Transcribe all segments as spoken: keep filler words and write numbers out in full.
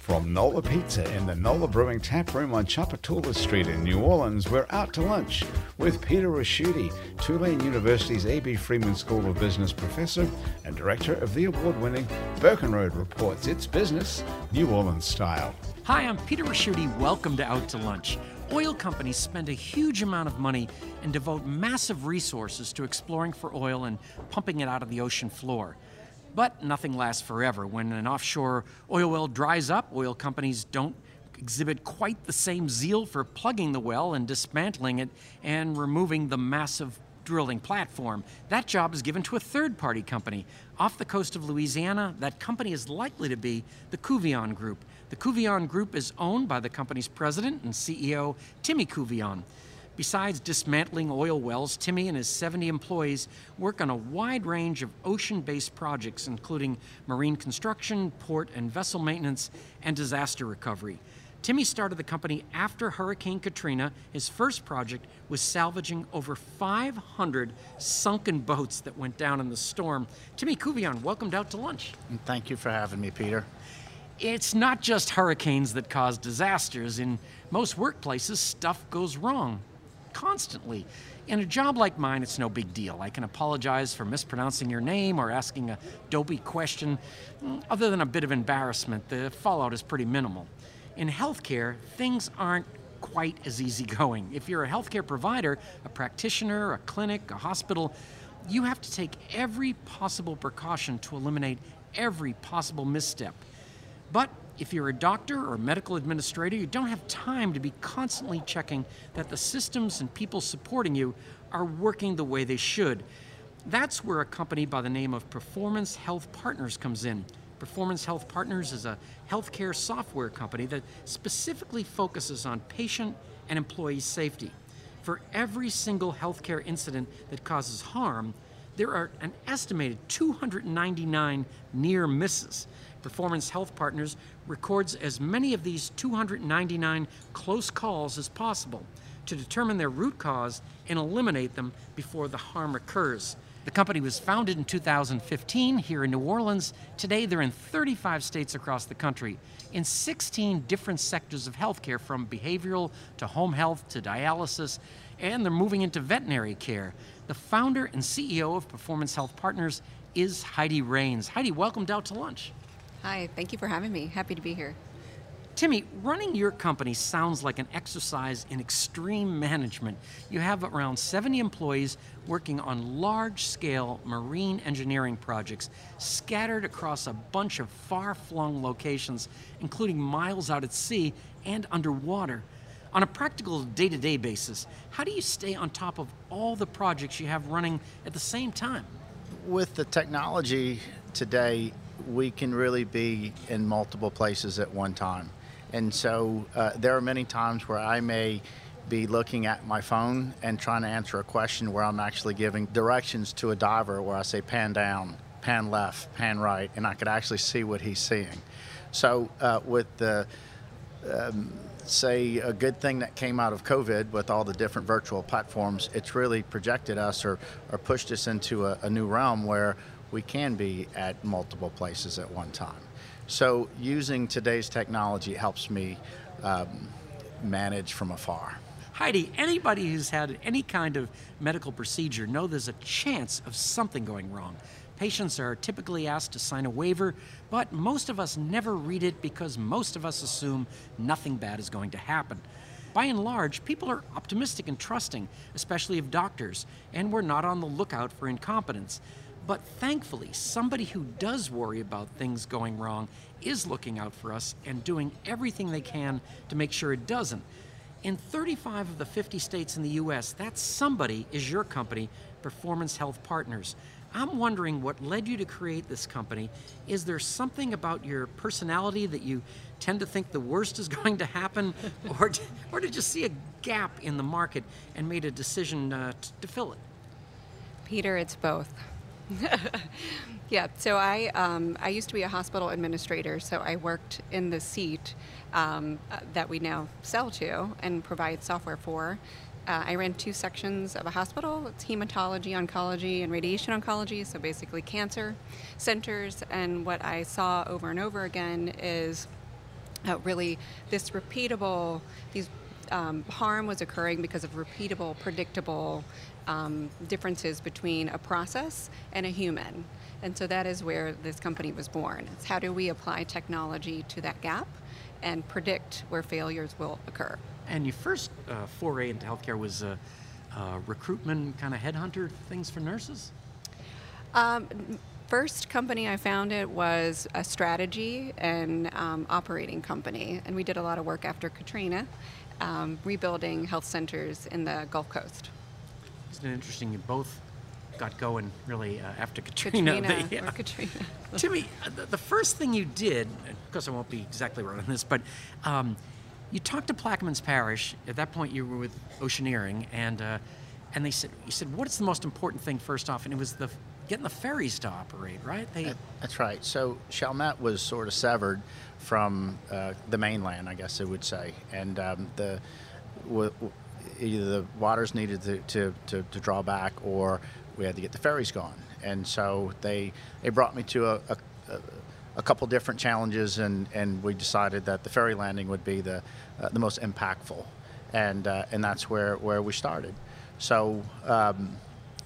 From NOLA Pizza in the NOLA Brewing Tap Room on Tchoupitoulas Street in New Orleans, we're out to lunch with Peter Raschuti, Tulane University's A B Freeman School of Business professor and director of the award-winning Burkenroad Reports. It's business, New Orleans style. Hi, I'm Peter Raschuti. Welcome to Out to Lunch. Oil companies spend a huge amount of money and devote massive resources to exploring for oil and pumping it out of the ocean floor. But nothing lasts forever. When an offshore oil well dries up, oil companies don't exhibit quite the same zeal for plugging the well and dismantling it and removing the massive drilling platform. That job is given to a third-party company. Off the coast of Louisiana, that company is likely to be the Couvillion Group. The Couvillion Group is owned by the company's president and C E O, Timmy Couvillion. Besides dismantling oil wells, Timmy and his seventy employees work on a wide range of ocean-based projects, including marine construction, port and vessel maintenance, and disaster recovery. Timmy started the company after Hurricane Katrina. His first project was salvaging over five hundred sunken boats that went down in the storm. Timmy Couvillion, welcomed Out to Lunch. Thank you for having me, Peter. It's not just hurricanes that cause disasters. In most workplaces, stuff goes wrong. Constantly. In a job like mine, it's no big deal. I can apologize for mispronouncing your name or asking a dopey question. Other than a bit of embarrassment, the fallout is pretty minimal. In healthcare, things aren't quite as easygoing. If you're a healthcare provider, a practitioner, a clinic, a hospital, you have to take every possible precaution to eliminate every possible misstep. But if you're a doctor or medical administrator, you don't have time to be constantly checking that the systems and people supporting you are working the way they should. That's where a company by the name of Performance Health Partners comes in. Performance Health Partners is a healthcare software company that specifically focuses on patient and employee safety. For every single healthcare incident that causes harm, there are an estimated two hundred ninety-nine near misses. Performance Health Partners records as many of these two hundred ninety-nine close calls as possible to determine their root cause and eliminate them before the harm occurs. The company was founded in two thousand fifteen here in New Orleans. Today, they're in thirty-five states across the country in sixteen different sectors of healthcare, from behavioral to home health to dialysis, and they're moving into veterinary care. The founder and C E O of Performance Health Partners is Heidi Rains. Heidi, welcomed Out to Lunch. Hi, thank you for having me. Happy to be here. Timmy, running your company sounds like an exercise in extreme management. You have around seventy employees working on large-scale marine engineering projects scattered across a bunch of far-flung locations, including miles out at sea and underwater. On a practical day-to-day basis, how do you stay on top of all the projects you have running at the same time? With the technology today, we can really be in multiple places at one time. And so uh, there are many times where I may be looking at my phone and trying to answer a question where I'm actually giving directions to a diver, where I say pan down, pan left, pan right, and I could actually see what he's seeing. So uh, with the, um, say, a good thing that came out of COVID with all the different virtual platforms, it's really projected us or, or pushed us into a, a new realm where we can be at multiple places at one time. So using today's technology helps me um, manage from afar. Heidi, anybody who's had any kind of medical procedure knows there's a chance of something going wrong. Patients are typically asked to sign a waiver, but most of us never read it because most of us assume nothing bad is going to happen. By and large, people are optimistic and trusting, especially of doctors, and we're not on the lookout for incompetence. But thankfully, somebody who does worry about things going wrong is looking out for us and doing everything they can to make sure it doesn't. In thirty-five of the fifty states in the U S, that somebody is your company, Performance Health Partners. I'm wondering what led you to create this company. Is there something about your personality that you tend to think the worst is going to happen? or, or did you see a gap in the market and made a decision uh, to, to fill it? Peter, it's both. Yeah, so I um, I used to be a hospital administrator, so I worked in the seat um, that we now sell to and provide software for. Uh, I ran two sections of a hospital. It's hematology, oncology, and radiation oncology, so basically cancer centers. And what I saw over and over again is uh, really this repeatable, these um, harm was occurring because of repeatable, predictable um, differences between a process and a human. And so that is where this company was born. It's how do we apply technology to that gap and predict where failures will occur. And your first uh, foray into healthcare was uh, uh, recruitment, kind of headhunter things for nurses? Um, first company I founded was a strategy and um, operating company. And we did a lot of work after Katrina, um, rebuilding health centers in the Gulf Coast. Isn't it interesting you both got going really uh, after Katrina. Katrina, they, yeah. or Katrina. Timmy, the, the first thing you did, of course I won't be exactly right on this, but um, you talked to Plaquemines Parish. At that point you were with Oceaneering, and uh, and they said, you said, what's the most important thing first off? And it was the getting the ferries to operate, right? They, that, that's right. So Chalmette was sort of severed from uh, the mainland, I guess it would say, and um, the w w either the waters needed to, to, to, to draw back, or we had to get the ferries gone. And so they they brought me to a, a, a couple different challenges, and, and we decided that the ferry landing would be the uh, the most impactful, and uh, and that's where, where we started. So um,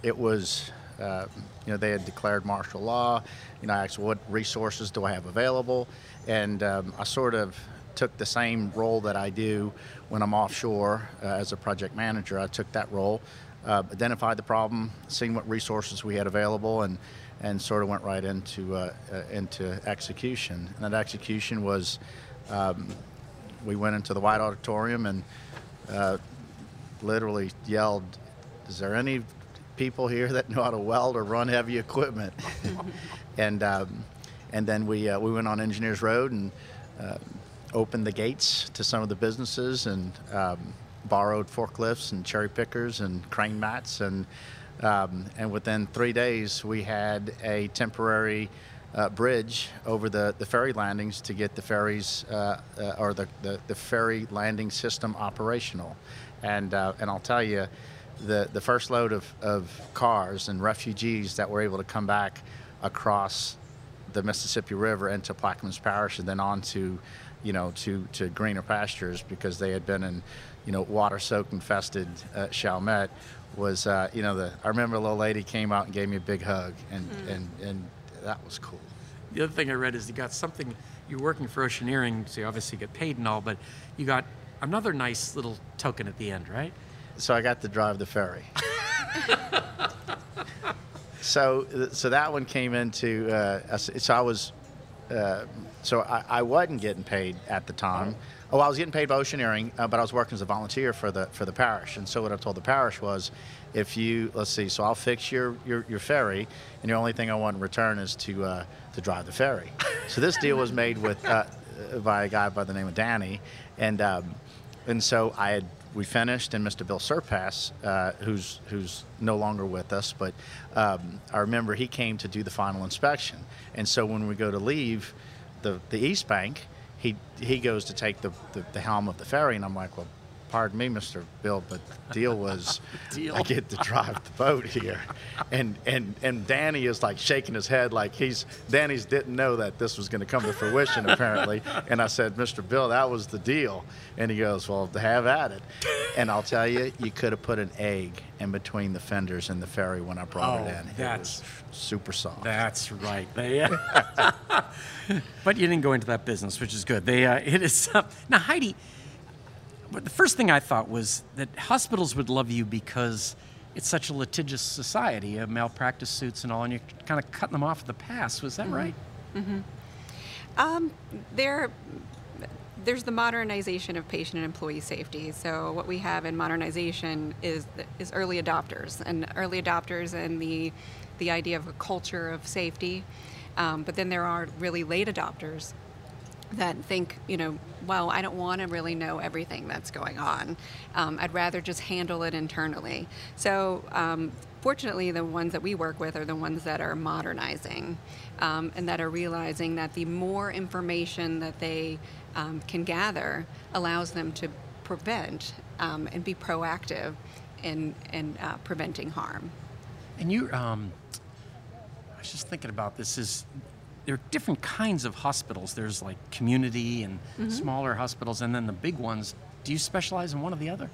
it was, uh, you know, they had declared martial law. You know, I asked, what resources do I have available? And um, I sort of took the same role that I do when I'm offshore uh, as a project manager. I took that role. Uh, identified the problem, seeing what resources we had available, and and sort of went right into uh, uh, into execution. And that execution was, um, we went into the White Auditorium and uh, literally yelled, "Is there any people here that know how to weld or run heavy equipment?" and um, and then we uh, we went on Engineers Road and uh, opened the gates to some of the businesses, and Um, borrowed forklifts and cherry pickers and crane mats, and um, and within three days we had a temporary uh, bridge over the, the ferry landings to get the ferries uh, uh, or the, the, the ferry landing system operational. And uh, and I'll tell you, the the first load of, of cars and refugees that were able to come back across the Mississippi River into Plaquemines Parish and then on to, you know, to, to greener pastures, because they had been in, you know, water-soaked, infested uh, Chalmette, was, uh, you know, the, I remember a little lady came out and gave me a big hug, and, mm. and, and that was cool. The other thing I read is you got something, you're working for Oceaneering, so you obviously get paid and all, but you got another nice little token at the end, right? So I got to drive the ferry. So, so that one came into, uh, so I was, Uh, so I, I wasn't getting paid at the time. Oh, I was getting paid by Oceaneering, uh, but I was working as a volunteer for the for the parish. And so what I told the parish was, if you, let's see, so I'll fix your your, your ferry, and the only thing I want in return is to uh, to drive the ferry. So this deal was made with uh, by a guy by the name of Danny, and um, and so I had we finished, and Mister Bill Serpas, uh, who's who's no longer with us, but um, I remember he came to do the final inspection. And so when we go to leave the the East Bank, he he goes to take the, the, the helm of the ferry, and I'm like, well, pardon me, Mister Bill, but the deal was deal. I get to drive the boat here. And and and Danny is like shaking his head like he's, Danny's didn't know that this was going to come to fruition apparently. And I said, Mister Bill, that was the deal. And he goes, well, have at it. And I'll tell you, you could have put an egg in between the fenders and the ferry when I brought oh, it in. It that's was super soft. That's right. They, uh, but you didn't go into that business, which is good. They uh, it is uh, now, Heidi, but the first thing I thought was that hospitals would love you because it's such a litigious society of malpractice suits and all, and you're kind of cutting them off at the pass. Was that mm-hmm. right? Mm-hmm. Um, there, there's the modernization of patient and employee safety. So what we have in modernization is is early adopters, and early adopters and the the idea of a culture of safety. Um, but then there are really late adopters that think, you know, well, I don't want to really know everything that's going on. Um, I'd rather just handle it internally. So um, fortunately, the ones that we work with are the ones that are modernizing um, and that are realizing that the more information that they um, can gather allows them to prevent um, and be proactive in, in uh, preventing harm. And you, um, I was just thinking about this, is there are different kinds of hospitals. There's like community and mm-hmm. smaller hospitals, and then the big ones. Do you specialize in one or the other?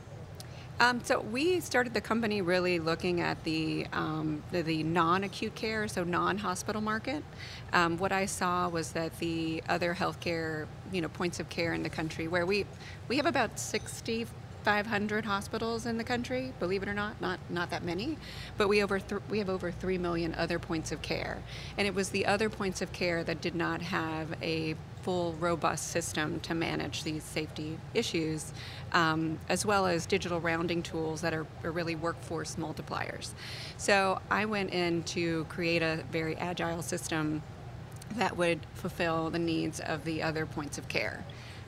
Um, so we started the company really looking at the um, the, the non-acute care, so non-hospital market. Um, what I saw was that the other healthcare, you know, points of care in the country, where we we have about sixty-five hundred hospitals in the country, believe it or not, not not that many, but we over th we have over three million other points of care, and it was the other points of care that did not have a full, robust system to manage these safety issues, um, as well as digital rounding tools that are, are really workforce multipliers. So I went in to create a very agile system that would fulfill the needs of the other points of care.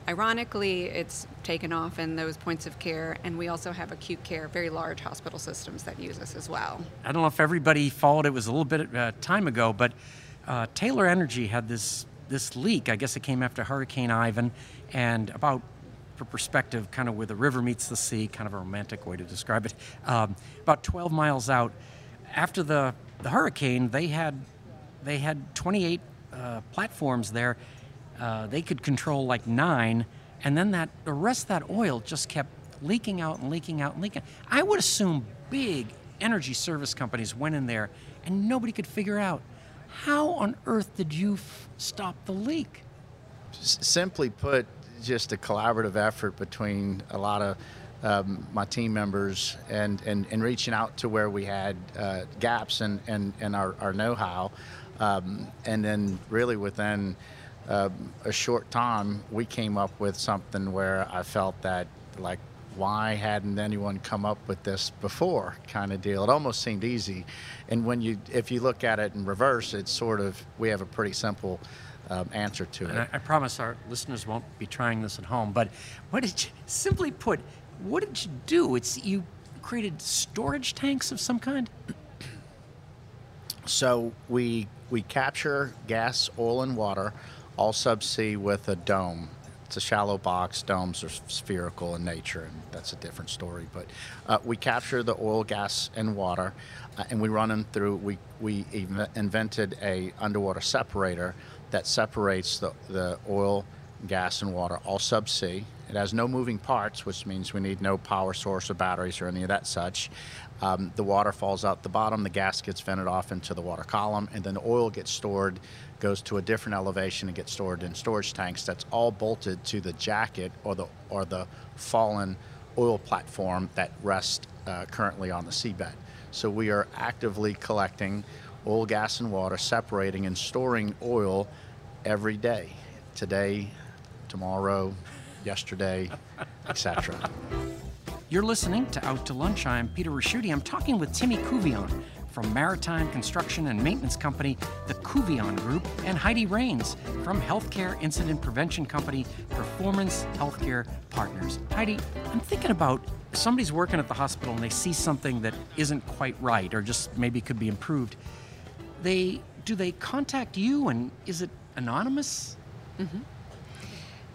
Ironically, it's taken off in those points of care, and we also have acute care, very large hospital systems that use us as well. I don't know if everybody followed, it was a little bit uh, time ago, but uh, Taylor Energy had this this leak. I guess it came after Hurricane Ivan, and about, for perspective, kind of where the river meets the sea, kind of a romantic way to describe it, um, about twelve miles out. After the, the hurricane, they had, they had twenty-eight uh, platforms there. Uh, they could control like nine, and then that the rest of that oil just kept leaking out and leaking out and leaking. I would assume big energy service companies went in there, and nobody could figure out, how on earth did you f stop the leak? S simply put, just a collaborative effort between a lot of um, my team members and, and, and reaching out to where we had uh, gaps in, in, in our, our know-how, um, and then really within Uh, a short time, we came up with something where I felt that, like, why hadn't anyone come up with this before kind of deal. It almost seemed easy. And when you, if you look at it in reverse, it's sort of, we have a pretty simple um, answer to it. And I, I promise our listeners won't be trying this at home, but what did you, simply put, what did you do? It's, you created storage tanks of some kind? So we, we capture gas, oil, and water, all subsea with a dome. It's a shallow box. Domes are spherical in nature, and that's a different story. But uh, we capture the oil, gas, and water, uh, and we run them through. We we invented a underwater separator that separates the the oil, gas, and water all subsea. It has no moving parts, which means we need no power source or batteries or any of that such. Um, the water falls out the bottom, the gas gets vented off into the water column, and then the oil gets stored, goes to a different elevation and gets stored in storage tanks. That's all bolted to the jacket or the, or the fallen oil platform that rests uh, currently on the seabed. So we are actively collecting oil, gas, and water, separating and storing oil every day. Today, tomorrow, yesterday, et cetera. You're listening to Out to Lunch. I'm Peter Raschuti. I'm talking with Timmy Couvillion from maritime construction and maintenance company, the Couvillion Group, and Heidi Rains from healthcare incident prevention company, Performance Healthcare Partners. Heidi, I'm thinking about, somebody's working at the hospital and they see something that isn't quite right or just maybe could be improved. They, do they contact you, and is it anonymous? Mm-hmm.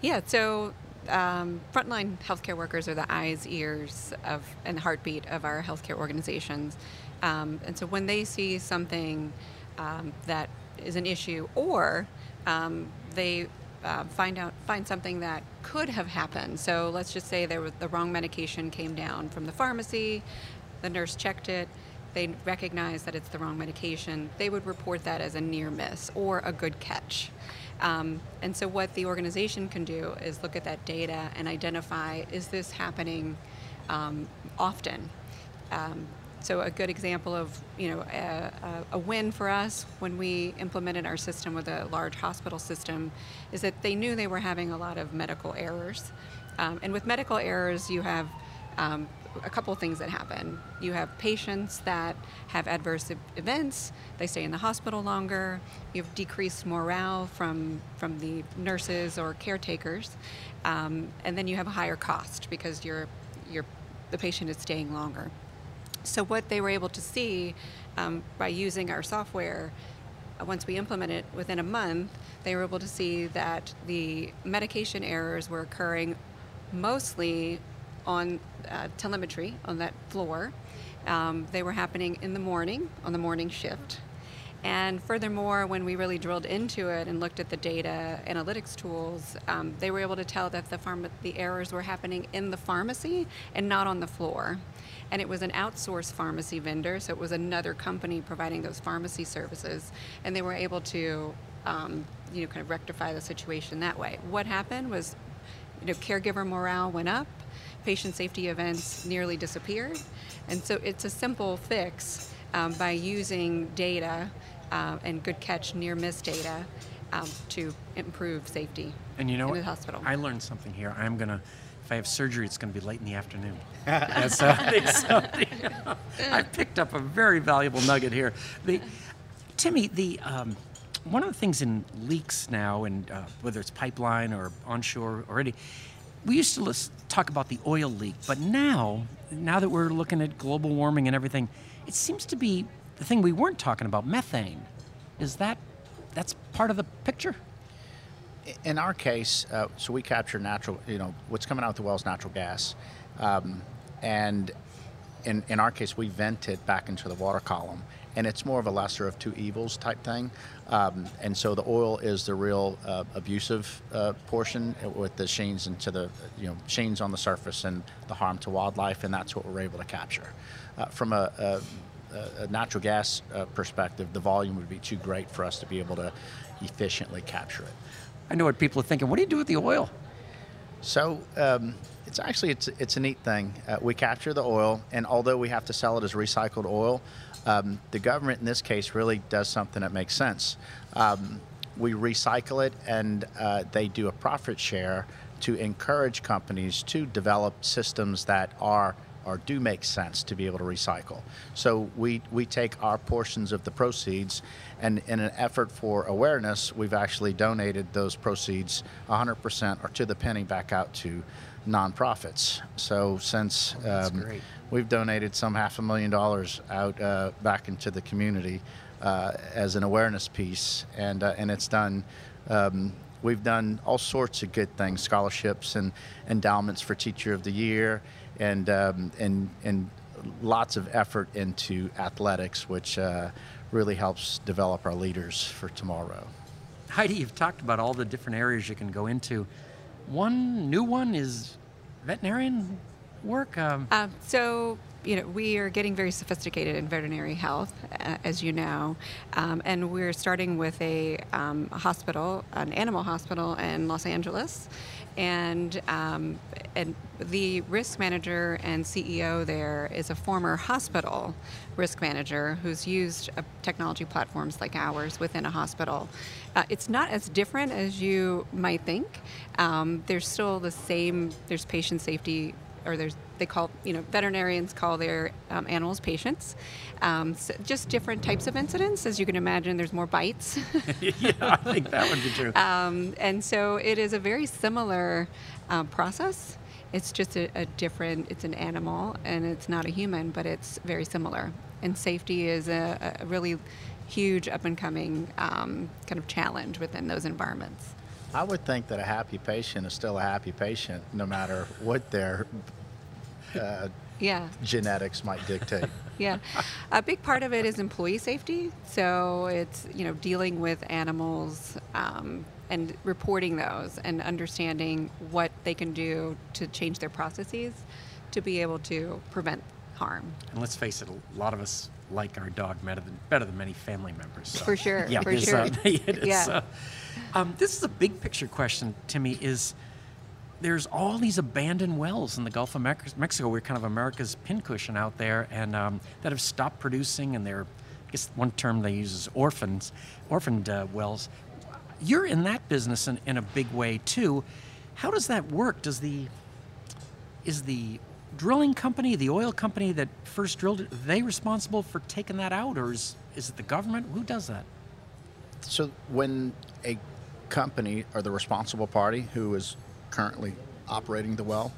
Yeah, so um, frontline healthcare workers are the eyes, ears, of, and heartbeat of our healthcare organizations. Um, and so when they see something um, that is an issue, or um, they uh, find out find something that could have happened. So let's just say there was the wrong medication came down from the pharmacy, the nurse checked it, they recognize that it's the wrong medication, they would report that as a near miss or a good catch. Um, and so what the organization can do is look at that data and identify, is this happening um, often? Um, so a good example of, you know, a, a win for us when we implemented our system with a large hospital system is that they knew they were having a lot of medical errors. Um, and with medical errors, you have um, a couple of things that happen. You have patients that have adverse events, they stay in the hospital longer, you have decreased morale from, from the nurses or caretakers, um, and then you have a higher cost because you're, you're, the patient is staying longer. So what they were able to see um, by using our software, once we implement it within a month, they were able to see that the medication errors were occurring mostly on uh, telemetry on that floor. Um, they were happening in the morning, on the morning shift. And furthermore, when we really drilled into it and looked at the data analytics tools, um, they were able to tell that the, pharma the errors were happening in the pharmacy and not on the floor. And it was an outsourced pharmacy vendor, so it was another company providing those pharmacy services, and they were able to um, you know, kind of rectify the situation that way. What happened was, you know, caregiver morale went up, patient safety events nearly disappeared, and so it's a simple fix um, by using data uh, and good catch near-miss data um, to improve safety and you know in what? the hospital. I learned something here. I'm gonna, if I have surgery, it's gonna be late in the afternoon. That's something, something. I picked up a very valuable nugget here. The, Timmy, the um, one of the things in leaks now, and uh, whether it's pipeline or onshore or any, we used to talk about the oil leak, but now, now that we're looking at global warming and everything, it seems to be the thing we weren't talking about, methane. Is that, that's part of the picture? In our case, uh, so we capture natural, you know, what's coming out the well is natural gas. Um, and in, in our case, we vent it back into the water column. And it's more of a lesser of two evils type thing. Um, and so the oil is the real uh, abusive uh, portion with the sheens into the, you know, sheens on the surface and the harm to wildlife, and that's what we're able to capture. Uh, from a, a A natural gas uh, perspective, the volume would be too great for us to be able to efficiently capture it. I know what people are thinking, what do you do with the oil? So um, it's actually, it's, it's a neat thing. Uh, we capture the oil, and although we have to sell it as recycled oil, um, the government in this case really does something that makes sense. Um, we recycle it, and uh, they do a profit share to encourage companies to develop systems that are or do make sense to be able to recycle. So we, we take our portions of the proceeds, and in an effort for awareness, we've actually donated those proceeds one hundred percent or to the penny back out to nonprofits. So since oh, um, we've donated some half a million dollars out uh, back into the community uh, as an awareness piece, and, uh, and it's done, um, we've done all sorts of good things, scholarships and endowments for Teacher of the Year, and um, and and lots of effort into athletics, which uh, really helps develop our leaders for tomorrow. Heidi, you've talked about all the different areas you can go into. One new one is veterinarian work. Um, um, so you know we are getting very sophisticated in veterinary health, uh, as you know, um, and we're starting with a, um, a hospital, an animal hospital in Los Angeles. And, um, and the risk manager and C E O there is a former hospital risk manager who's used uh, technology platforms like ours within a hospital. Uh, it's not as different as you might think. Um, there's still the same, there's patient safety, or there's, they call, you know, veterinarians call their um, animals patients. Um, so just different types of incidents. As you can imagine, there's more bites. Yeah, I think that would be true. Um, and so it is a very similar uh, process. It's just a, a different, it's an animal and it's not a human, but it's very similar. And safety is a, a really huge up and coming um, kind of challenge within those environments. I would think that a happy patient is still a happy patient, no matter what their uh, yeah. genetics might dictate. Yeah, a big part of it is employee safety. So it's, you know, dealing with animals um, and reporting those and understanding what they can do to change their processes to be able to prevent harm. And let's face it, a lot of us like our dog better than, better than many family members. So. For sure, yeah, for sure. Uh, yeah. Uh, um, this is a big picture question, Timmy, is there's all these abandoned wells in the Gulf of Mexico. We're kind of America's pincushion out there, and um, that have stopped producing, and they're, I guess one term they use is orphans, orphaned uh, wells. You're in that business in, in a big way too. How does that work? Does the, is the drilling company, the oil company that first drilled it, are they responsible for taking that out, or is, is it the government? Who does that? So when a company or the responsible party who is currently operating the well,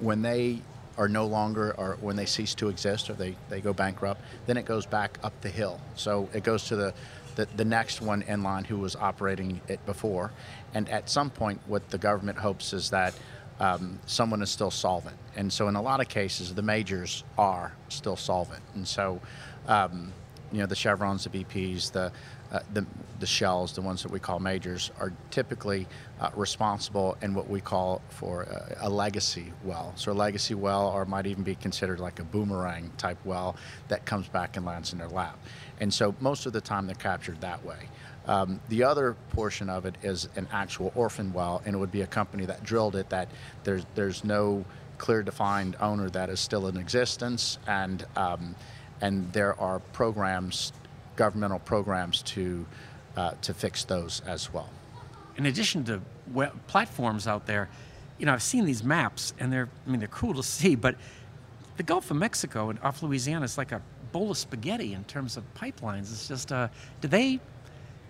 when they are no longer, or when they cease to exist, or they, they go bankrupt, then it goes back up the hill. So it goes to the, the, the next one in line who was operating it before. And at some point, what the government hopes is that um, someone is still solvent. And so in a lot of cases, the majors are still solvent. And so, um, you know, the Chevrons, the B Ps, the Uh, the, the Shells, the ones that we call majors, are typically uh, responsible in what we call for a, a legacy well. So a legacy well, or might even be considered like a boomerang type well that comes back and lands in their lap. And so most of the time they're captured that way. Um, the other portion of it is an actual orphan well, and it would be a company that drilled it that there's, there's no clear defined owner that is still in existence, and, um, and there are programs, governmental programs to uh, to fix those as well. In addition to web platforms out there, you know, I've seen these maps, and they're, I mean, they're cool to see, but the Gulf of Mexico and off Louisiana is like a bowl of spaghetti in terms of pipelines. It's just, uh, do they,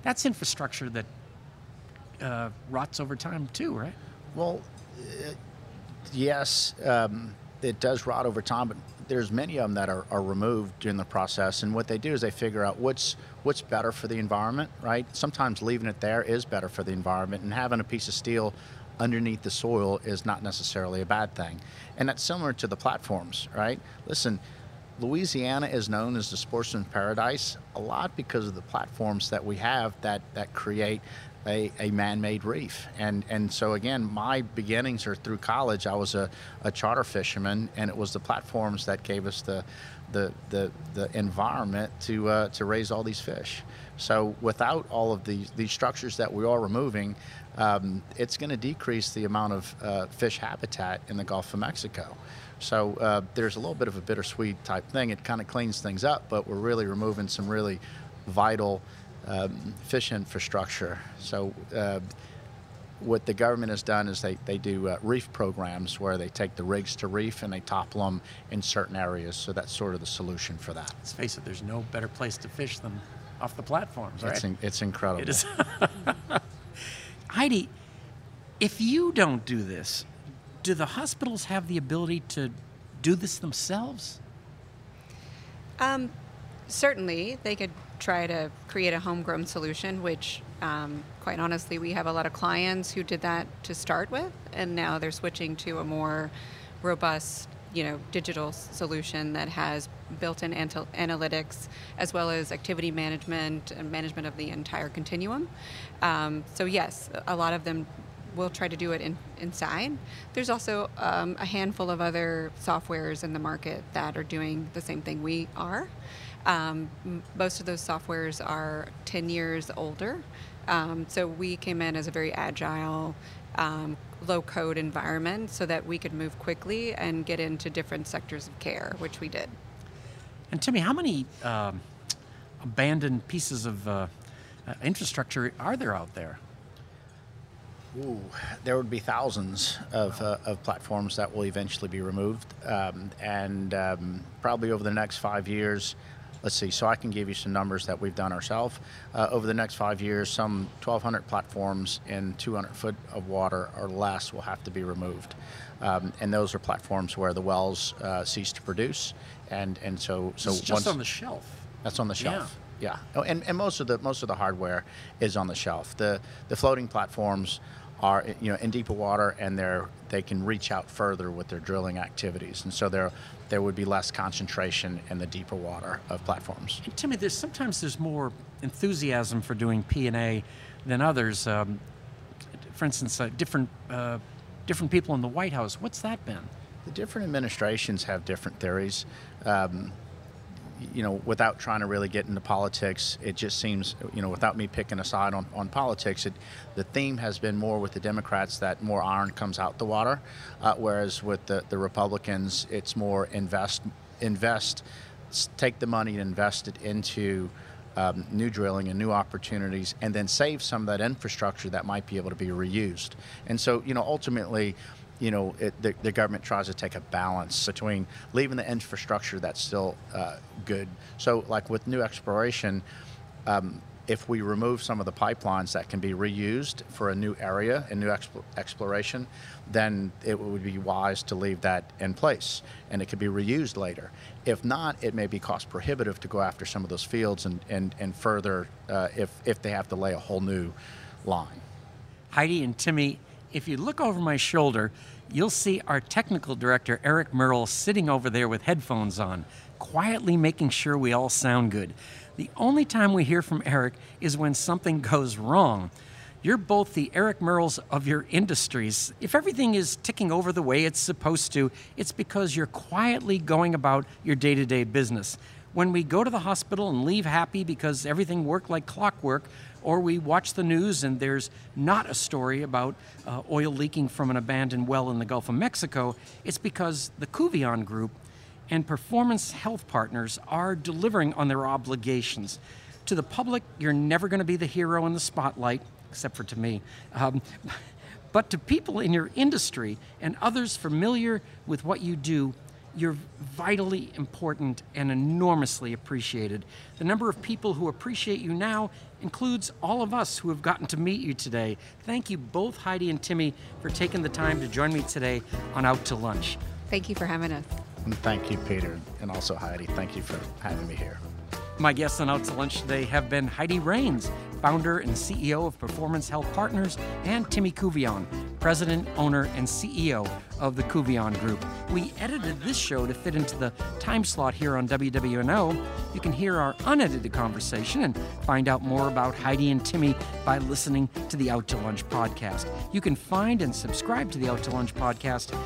that's infrastructure that uh, rots over time too, right? Well, uh, yes, um, it does rot over time, but there's many of them that are, are removed during the process, and what they do is they figure out what's what's better for the environment, right? Sometimes leaving it there is better for the environment, and having a piece of steel underneath the soil is not necessarily a bad thing. And that's similar to the platforms, right? Listen, Louisiana is known as the sportsman's paradise a lot because of the platforms that we have that, that create A, a man-made reef. And and so again, my beginnings are through college. I was a, a charter fisherman, and it was the platforms that gave us the the the, the environment to uh, to raise all these fish. So without all of these these structures that we are removing, um, it's going to decrease the amount of uh, fish habitat in the Gulf of Mexico. So uh, there's a little bit of a bittersweet type thing. It kind of cleans things up, but we're really removing some really vital Um, fish infrastructure. So uh, what the government has done is they, they do uh, reef programs where they take the rigs to reef and they topple them in certain areas. So that's sort of the solution for that. Let's face it, there's no better place to fish than off the platforms, right? It's, in, it's incredible. It is. Heidi, if you don't do this, do the hospitals have the ability to do this themselves? Um, certainly, they could try to create a homegrown solution, which um, quite honestly, we have a lot of clients who did that to start with, and now they're switching to a more robust, you know, digital solution that has built-in analytics as well as activity management and management of the entire continuum. Um, so yes, a lot of them will try to do it in, inside. There's also um, a handful of other softwares in the market that are doing the same thing we are. Um, most of those softwares are ten years older, um, so we came in as a very agile, um, low-code environment so that we could move quickly and get into different sectors of care, which we did. And Timmy, how many um, abandoned pieces of uh, infrastructure are there out there? Ooh, there would be thousands of, uh, of platforms that will eventually be removed, um, and um, probably over the next five years, let's see, so I can give you some numbers that we've done ourselves. Uh, over the next five years, some twelve hundred platforms in two hundred foot of water or less will have to be removed. Um, and those are platforms where the wells uh, cease to produce. And, and so, so it's just once, on the shelf. That's on the shelf. Yeah. yeah. Oh, and, and most of the most of the hardware is on the shelf. The, the floating platforms are, you know, in deeper water, and they're they can reach out further with their drilling activities, and so there there would be less concentration in the deeper water of platforms. And Timmy, there's sometimes there's more enthusiasm for doing P and A than others. Um, for instance, uh, different uh, different people in the White House. What's that been? The different administrations have different theories. Um, you know, without trying to really get into politics, it just seems, you know, without me picking a side on, on politics, it, the theme has been more with the Democrats that more iron comes out the water, uh, whereas with the, the Republicans, it's more invest, invest, take the money and invest it into um, new drilling and new opportunities, and then save some of that infrastructure that might be able to be reused. And so, you know, ultimately, you know, it, the, the government tries to take a balance between leaving the infrastructure that's still uh, good. So like with new exploration, um, if we remove some of the pipelines that can be reused for a new area and new exp exploration, then it would be wise to leave that in place and it could be reused later. If not, it may be cost prohibitive to go after some of those fields and, and, and further uh, if, if they have to lay a whole new line. Heidi and Timmy, if you look over my shoulder, you'll see our technical director, Eric Merle, sitting over there with headphones on, quietly making sure we all sound good. The only time we hear from Eric is when something goes wrong. You're both the Eric Merles of your industries. If everything is ticking over the way it's supposed to, it's because you're quietly going about your day-to-day business. When we go to the hospital and leave happy because everything worked like clockwork, or we watch the news and there's not a story about uh, oil leaking from an abandoned well in the Gulf of Mexico, it's because the Couvillion Group and Performance Health Partners are delivering on their obligations. To the public, you're never going to be the hero in the spotlight, except for to me. Um, but to people in your industry and others familiar with what you do, you're vitally important and enormously appreciated. The number of people who appreciate you now includes all of us who have gotten to meet you today. Thank you both, Heidi and Timmy, for taking the time to join me today on Out to Lunch. Thank you for having us. And thank you, Peter, and also Heidi. Thank you for having me here. My guests on Out to Lunch today have been Heidi Rains, founder and C E O of Performance Health Partners, and Timmy Couvillion, president, owner, and C E O of the Couvillion Group. We edited this show to fit into the time slot here on W W N O. You can hear our unedited conversation and find out more about Heidi and Timmy by listening to the Out to Lunch podcast. You can find and subscribe to the Out to Lunch podcast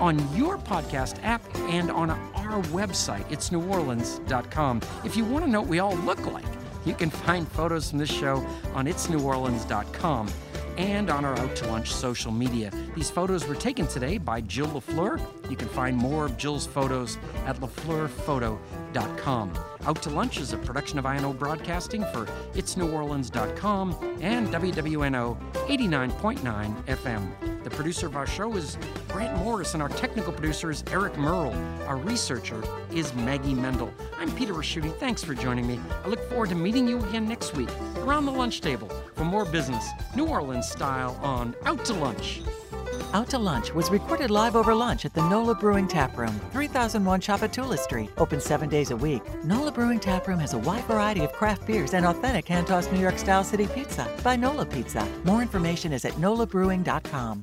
on your podcast app and on our website. It's new orleans dot com. If you want to know what we all look like, you can find photos from this show on its new orleans dot com and on our Out to Lunch social media. These photos were taken today by Jill LaFleur. You can find more of Jill's photos at lafleur photo dot com. Out to Lunch is a production of I N O Broadcasting for its new orleans dot com and W W N O eighty-nine point nine F M. The producer of our show is Grant Morris, and our technical producer is Eric Merle. Our researcher is Maggie Mendel. I'm Peter Raschuti. Thanks for joining me. I look forward to meeting you again next week around the lunch table for more business, New Orleans style, on Out to Lunch. Out to Lunch was recorded live over lunch at the NOLA Brewing Tap Room, three thousand one Tchoupitoulas Street, open seven days a week. NOLA Brewing Tap Room has a wide variety of craft beers and authentic hand-tossed New York style city pizza by NOLA Pizza. More information is at nola brewing dot com.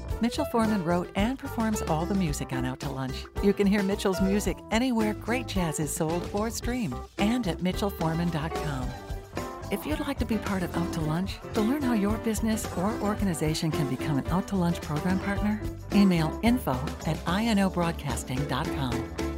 Mitchell Foreman wrote and performs all the music on Out to Lunch. You can hear Mitchell's music anywhere great jazz is sold or streamed, and at mitchell foreman dot com. If you'd like to be part of Out to Lunch, to learn how your business or organization can become an Out to Lunch program partner, email info at I N O broadcasting dot com.